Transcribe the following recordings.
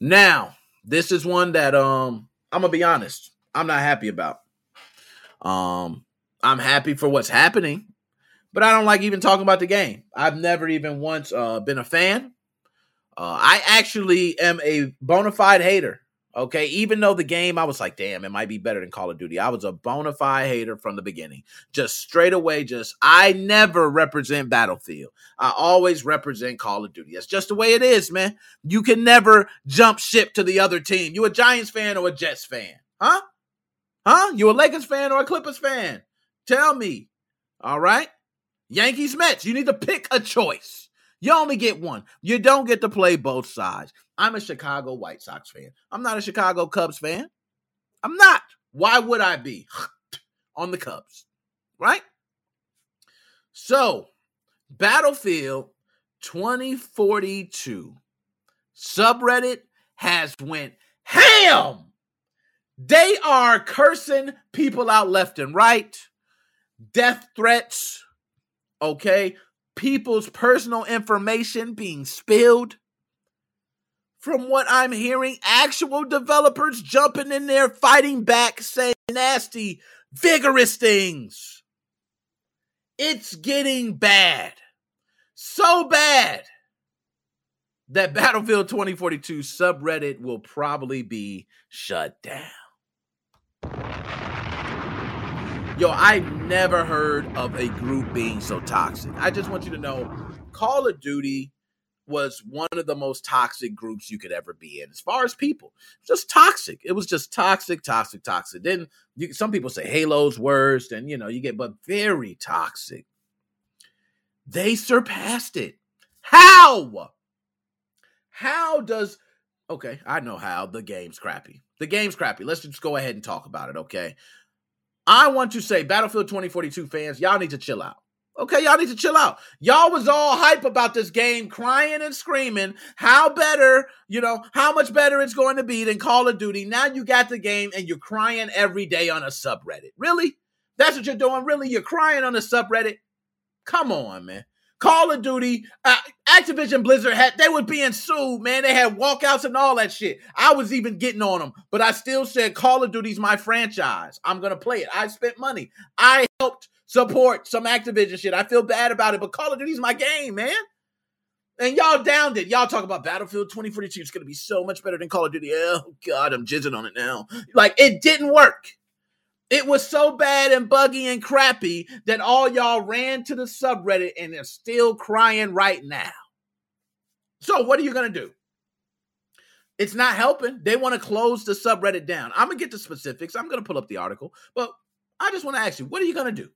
Now, this is one that I'm going to be honest, I'm not happy about. I'm happy for what's happening, but I don't like even talking about the game. I've never even once been a fan. I actually am a bona fide hater. Okay, even though the game, I was like, damn, it might be better than Call of Duty. I was a bona fide hater from the beginning. Just straight away, I never represent Battlefield. I always represent Call of Duty. That's just the way it is, man. You can never jump ship to the other team. You a Giants fan or a Jets fan? Huh? You a Lakers fan or a Clippers fan? Tell me. All right? Yankees, Mets, you need to pick a choice. You only get one. You don't get to play both sides. I'm a Chicago White Sox fan. I'm not a Chicago Cubs fan. I'm not. Why would I be on the Cubs? Right? So, Battlefield 2042 subreddit has went ham. They are cursing people out left and right. Death threats. Okay? People's personal information being spilled. From what I'm hearing, actual developers jumping in there, fighting back, saying nasty, vigorous things. It's getting bad. So bad that Battlefield 2042 subreddit will probably be shut down. Yo, I've never heard of a group being so toxic. I just want you to know, Call of Duty was one of the most toxic groups you could ever be in. As far as people, just toxic. It was just toxic. Then some people say Halo's worst, and but very toxic. They surpassed it. How? I know how. The game's crappy. Let's just go ahead and talk about it, okay? I want to say, Battlefield 2042 fans, y'all need to chill out. Okay, y'all need to chill out. Y'all was all hype about this game, crying and screaming, how much better it's going to be than Call of Duty. Now you got the game and you're crying every day on a subreddit. Really? That's what you're doing? Really? You're crying on a subreddit? Come on, man. Call of Duty, Activision Blizzard, they were being sued, man. They had walkouts and all that shit. I was even getting on them, but I still said Call of Duty's my franchise. I'm going to play it. I spent money. I helped support some Activision shit. I feel bad about it, but Call of Duty's my game, man. And y'all downed it. Y'all talk about Battlefield 2042. It's going to be so much better than Call of Duty. Oh, God, I'm jizzing on it now. Like, it didn't work. It was so bad and buggy and crappy that all y'all ran to the subreddit and they're still crying right now. So what are you going to do? It's not helping. They want to close the subreddit down. I'm going to get the specifics. I'm going to pull up the article. But I just want to ask you, what are you going to do?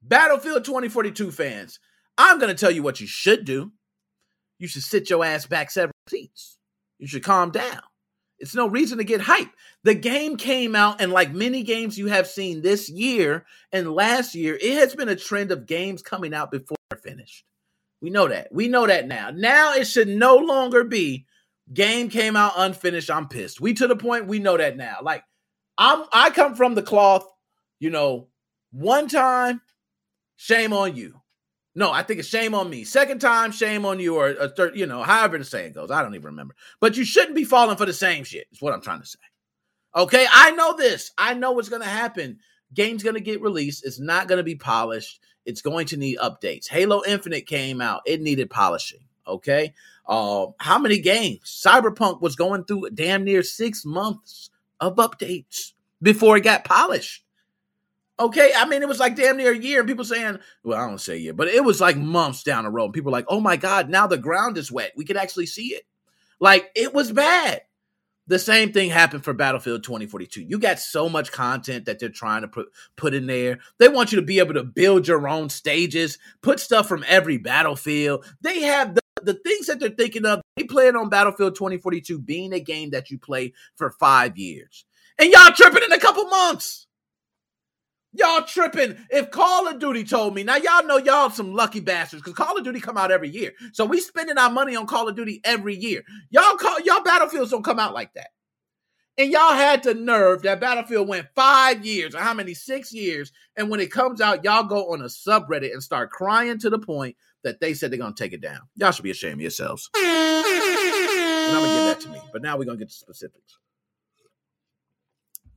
Battlefield 2042 fans, I'm going to tell you what you should do. You should sit your ass back several seats. You should calm down. It's no reason to get hype. The game came out, and like many games you have seen this year and last year, it has been a trend of games coming out before they're finished. We know that. now. Now it should no longer be game came out unfinished, I'm pissed. We to the point, we know that now. Like, I come from the cloth, one time, shame on you. No, I think it's shame on me. Second time, shame on you, or a third, however the saying goes. I don't even remember. But you shouldn't be falling for the same shit, is what I'm trying to say. Okay, I know this. I know what's going to happen. Game's going to get released. It's not going to be polished. It's going to need updates. Halo Infinite came out. It needed polishing, okay? How many games? Cyberpunk was going through damn near 6 months of updates before it got polished. Okay, I mean, it was like damn near a year, and people saying, well, I don't say a year, but it was like months down the road. And people were like, oh my God, now the ground is wet. We could actually see it. Like, it was bad. The same thing happened for Battlefield 2042. You got so much content that they're trying to put in there. They want you to be able to build your own stages, put stuff from every Battlefield. They have the things that they're thinking of. They plan on Battlefield 2042 being a game that you play for 5 years. And y'all tripping in a couple months. Y'all tripping. If Call of Duty told me, now y'all know y'all some lucky bastards because Call of Duty come out every year. So we spending our money on Call of Duty every year. Y'all Battlefields don't come out like that. And y'all had the nerve that Battlefield went 5 years or how many, 6 years. And when it comes out, y'all go on a subreddit and start crying to the point that they said they're going to take it down. Y'all should be ashamed of yourselves. And I'm going to give that to me. But now we're going to get to specifics.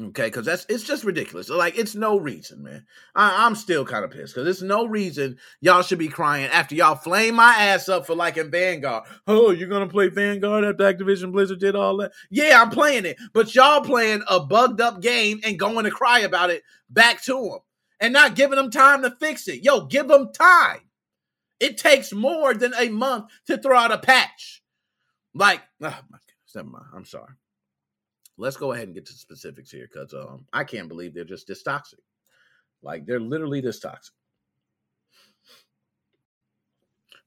Okay, because it's just ridiculous. Like, it's no reason, man. I'm still kind of pissed because it's no reason y'all should be crying after y'all flame my ass up for liking Vanguard. Oh, you're going to play Vanguard after Activision Blizzard did all that? Yeah, I'm playing it. But y'all playing a bugged up game and going to cry about it back to them and not giving them time to fix it. Yo, give them time. It takes more than a month to throw out a patch. Like, oh my goodness, never mind. I'm sorry. Let's go ahead and get to the specifics here because I can't believe they're just this toxic. Like, they're literally this toxic.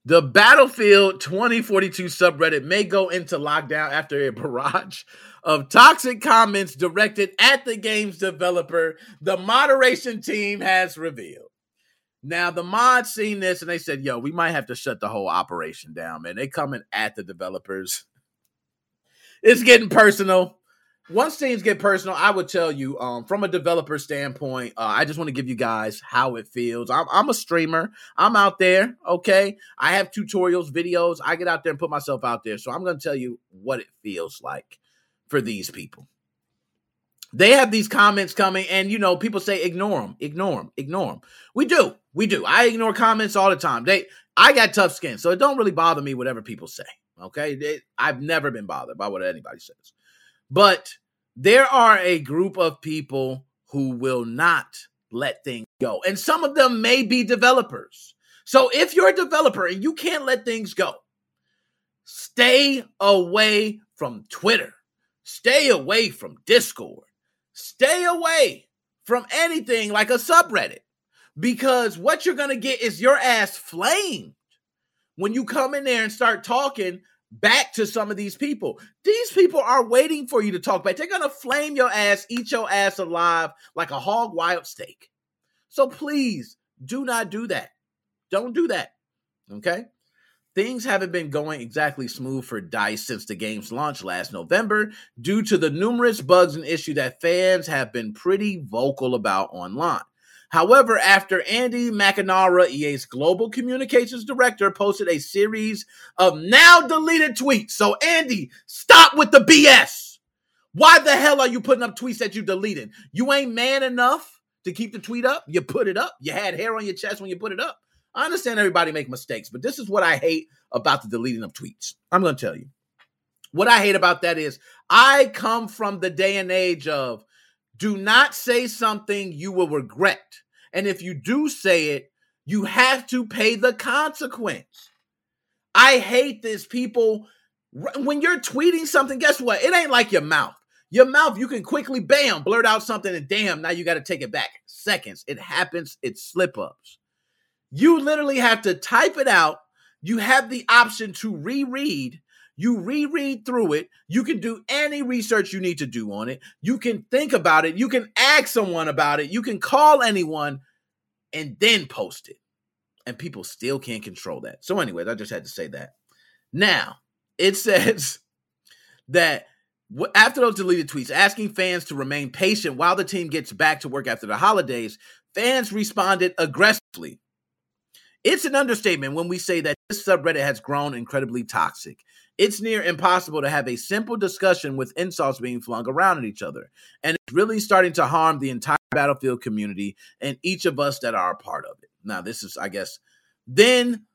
The Battlefield 2042 subreddit may go into lockdown after a barrage of toxic comments directed at the game's developer, the moderation team has revealed. Now, the mods seen this and they said, yo, we might have to shut the whole operation down, man. They coming at the developers. It's getting personal. Once things get personal, I would tell you from a developer standpoint, I just want to give you guys how it feels. I'm a streamer. I'm out there, okay? I have tutorials, videos. I get out there and put myself out there. So I'm going to tell you what it feels like for these people. They have these comments coming and, you know, people say, ignore them, ignore them, ignore them. We do. I ignore comments all the time. I got tough skin, so it don't really bother me whatever people say, okay? I've never been bothered by what anybody says. But there are a group of people who will not let things go. And some of them may be developers. So if you're a developer and you can't let things go, stay away from Twitter. Stay away from Discord. Stay away from anything like a subreddit. Because what you're going to get is your ass flamed when you come in there and start talking back to some of these people. These people are waiting for you to talk back. They're going to flame your ass, eat your ass alive like a hog wild steak. So please do not do that. Don't do that. Okay? Things haven't been going exactly smooth for DICE since the game's launch last November due to the numerous bugs and issues that fans have been pretty vocal about online. However, after Andy McNamara, EA's global communications director, posted a series of now deleted tweets. So, Andy, stop with the BS. Why the hell are you putting up tweets that you deleted? You ain't man enough to keep the tweet up. You put it up. You had hair on your chest when you put it up. I understand everybody make mistakes, but this is what I hate about the deleting of tweets. I'm going to tell you. What I hate about that is I come from the day and age of do not say something you will regret. And if you do say it, you have to pay the consequence. I hate this people. When you're tweeting something, guess what? It ain't like your mouth. Your mouth, you can quickly, bam, blurt out something and damn, now you got to take it back. Seconds. It happens. It's slip-ups. You literally have to type it out. You have the option to reread. You reread through it. You can do any research you need to do on it. You can think about it. You can ask someone about it. You can call anyone and then post it. And people still can't control that. So anyways, I just had to say that. Now, it says that after those deleted tweets, asking fans to remain patient while the team gets back to work after the holidays, fans responded aggressively. It's an understatement when we say that this subreddit has grown incredibly toxic. It's near impossible to have a simple discussion with insults being flung around at each other. And it's really starting to harm the entire Battlefield community and each of us that are a part of it. Now, this is, I guess, then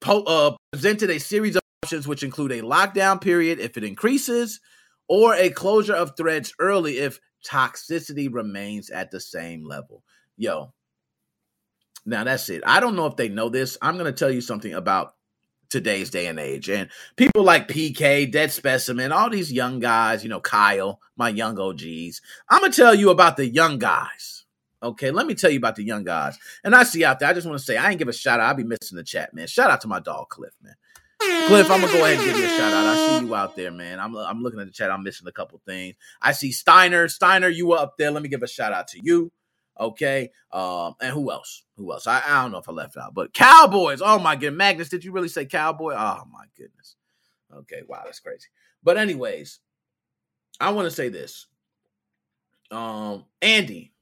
presented a series of options, which include a lockdown period if it increases or a closure of threads early if toxicity remains at the same level. Yo, now that's it. I don't know if they know this. I'm going to tell you something about today's day and age. And people like PK, Dead Specimen, all these young guys, you know, Kyle, my young OGs. I'm going to tell you about the young guys. Okay, let me tell you about the young guys. And I see out there, I just want to say, I ain't give a shout out. I'll be missing the chat, man. Shout out to my dog, Cliff, man. Cliff, I'm going to go ahead and give you a shout out. I see you out there, man. I'm looking at the chat. I'm missing a couple things. I see Steiner. Steiner, you were up there. Let me give a shout out to you. Okay, and who else? I don't know if I left out, but Cowboys. Oh, my goodness. Magnus, did you really say Cowboy? Oh, my goodness. Okay, wow, that's crazy. But anyways, I want to say this. Andy,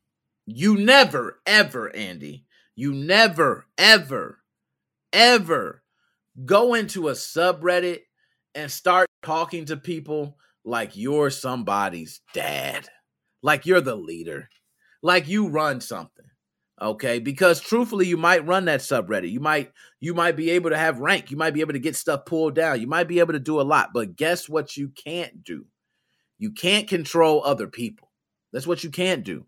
you never, ever go into a subreddit and start talking to people like you're somebody's dad, like you're the leader, like you run something. Okay, because truthfully, you might run that subreddit. You might be able to have rank. You might be able to get stuff pulled down. You might be able to do a lot. But guess what you can't do? You can't control other people. That's what you can't do.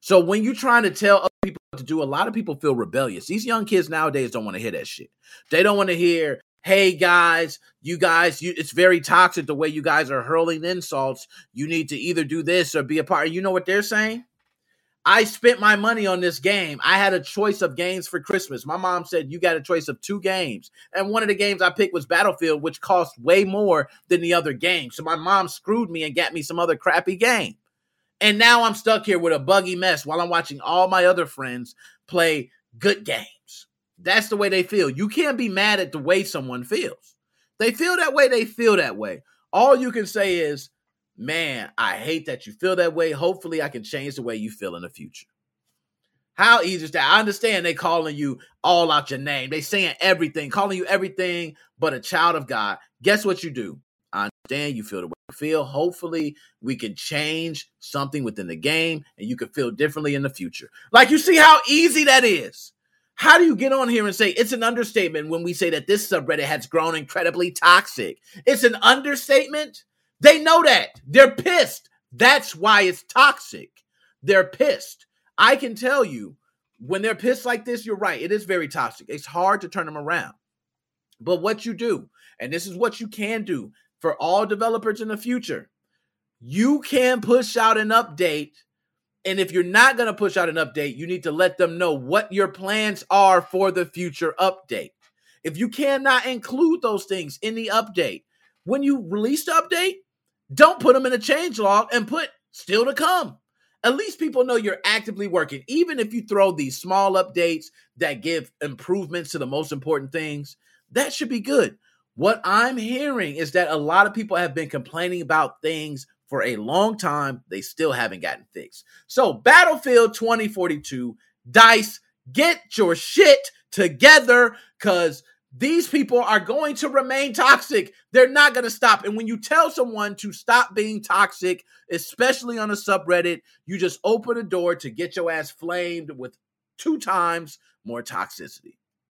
So when you're trying to tell other people what to do, a lot of people feel rebellious. These young kids nowadays don't want to hear that shit. They don't want to hear, hey, guys, you guys, it's very toxic the way you guys are hurling insults. You need to either do this or be a part. You know what they're saying? I spent my money on this game. I had a choice of games for Christmas. My mom said, you got a choice of 2 games. And one of the games I picked was Battlefield, which cost way more than the other game. So my mom screwed me and got me some other crappy game. And now I'm stuck here with a buggy mess while I'm watching all my other friends play good games. That's the way they feel. You can't be mad at the way someone feels. They feel that way. They feel that way. All you can say is, man, I hate that you feel that way. Hopefully I can change the way you feel in the future. How easy is that? I understand they calling you all out your name. They saying everything, calling you everything but a child of God. Guess what you do? I understand you feel the way you feel. Hopefully we can change something within the game and you can feel differently in the future. Like, you see how easy that is. How do you get on here and say it's an understatement when we say that this subreddit has grown incredibly toxic? It's an understatement. They know that. They're pissed. That's why it's toxic. They're pissed. I can tell you, when they're pissed like this, you're right. It is very toxic. It's hard to turn them around. But what you do, and this is what you can do for all developers in the future, you can push out an update. And if you're not going to push out an update, you need to let them know what your plans are for the future update. If you cannot include those things in the update, when you release the update, don't put them in a change log and put still to come. At least people know you're actively working. Even if you throw these small updates that give improvements to the most important things, that should be good. What I'm hearing is that a lot of people have been complaining about things for a long time. They still haven't gotten fixed. So Battlefield 2042, DICE, get your shit together, because these people are going to remain toxic. They're not going to stop. And when you tell someone to stop being toxic, especially on a subreddit, you just open a door to get your ass flamed with 2 times more toxicity.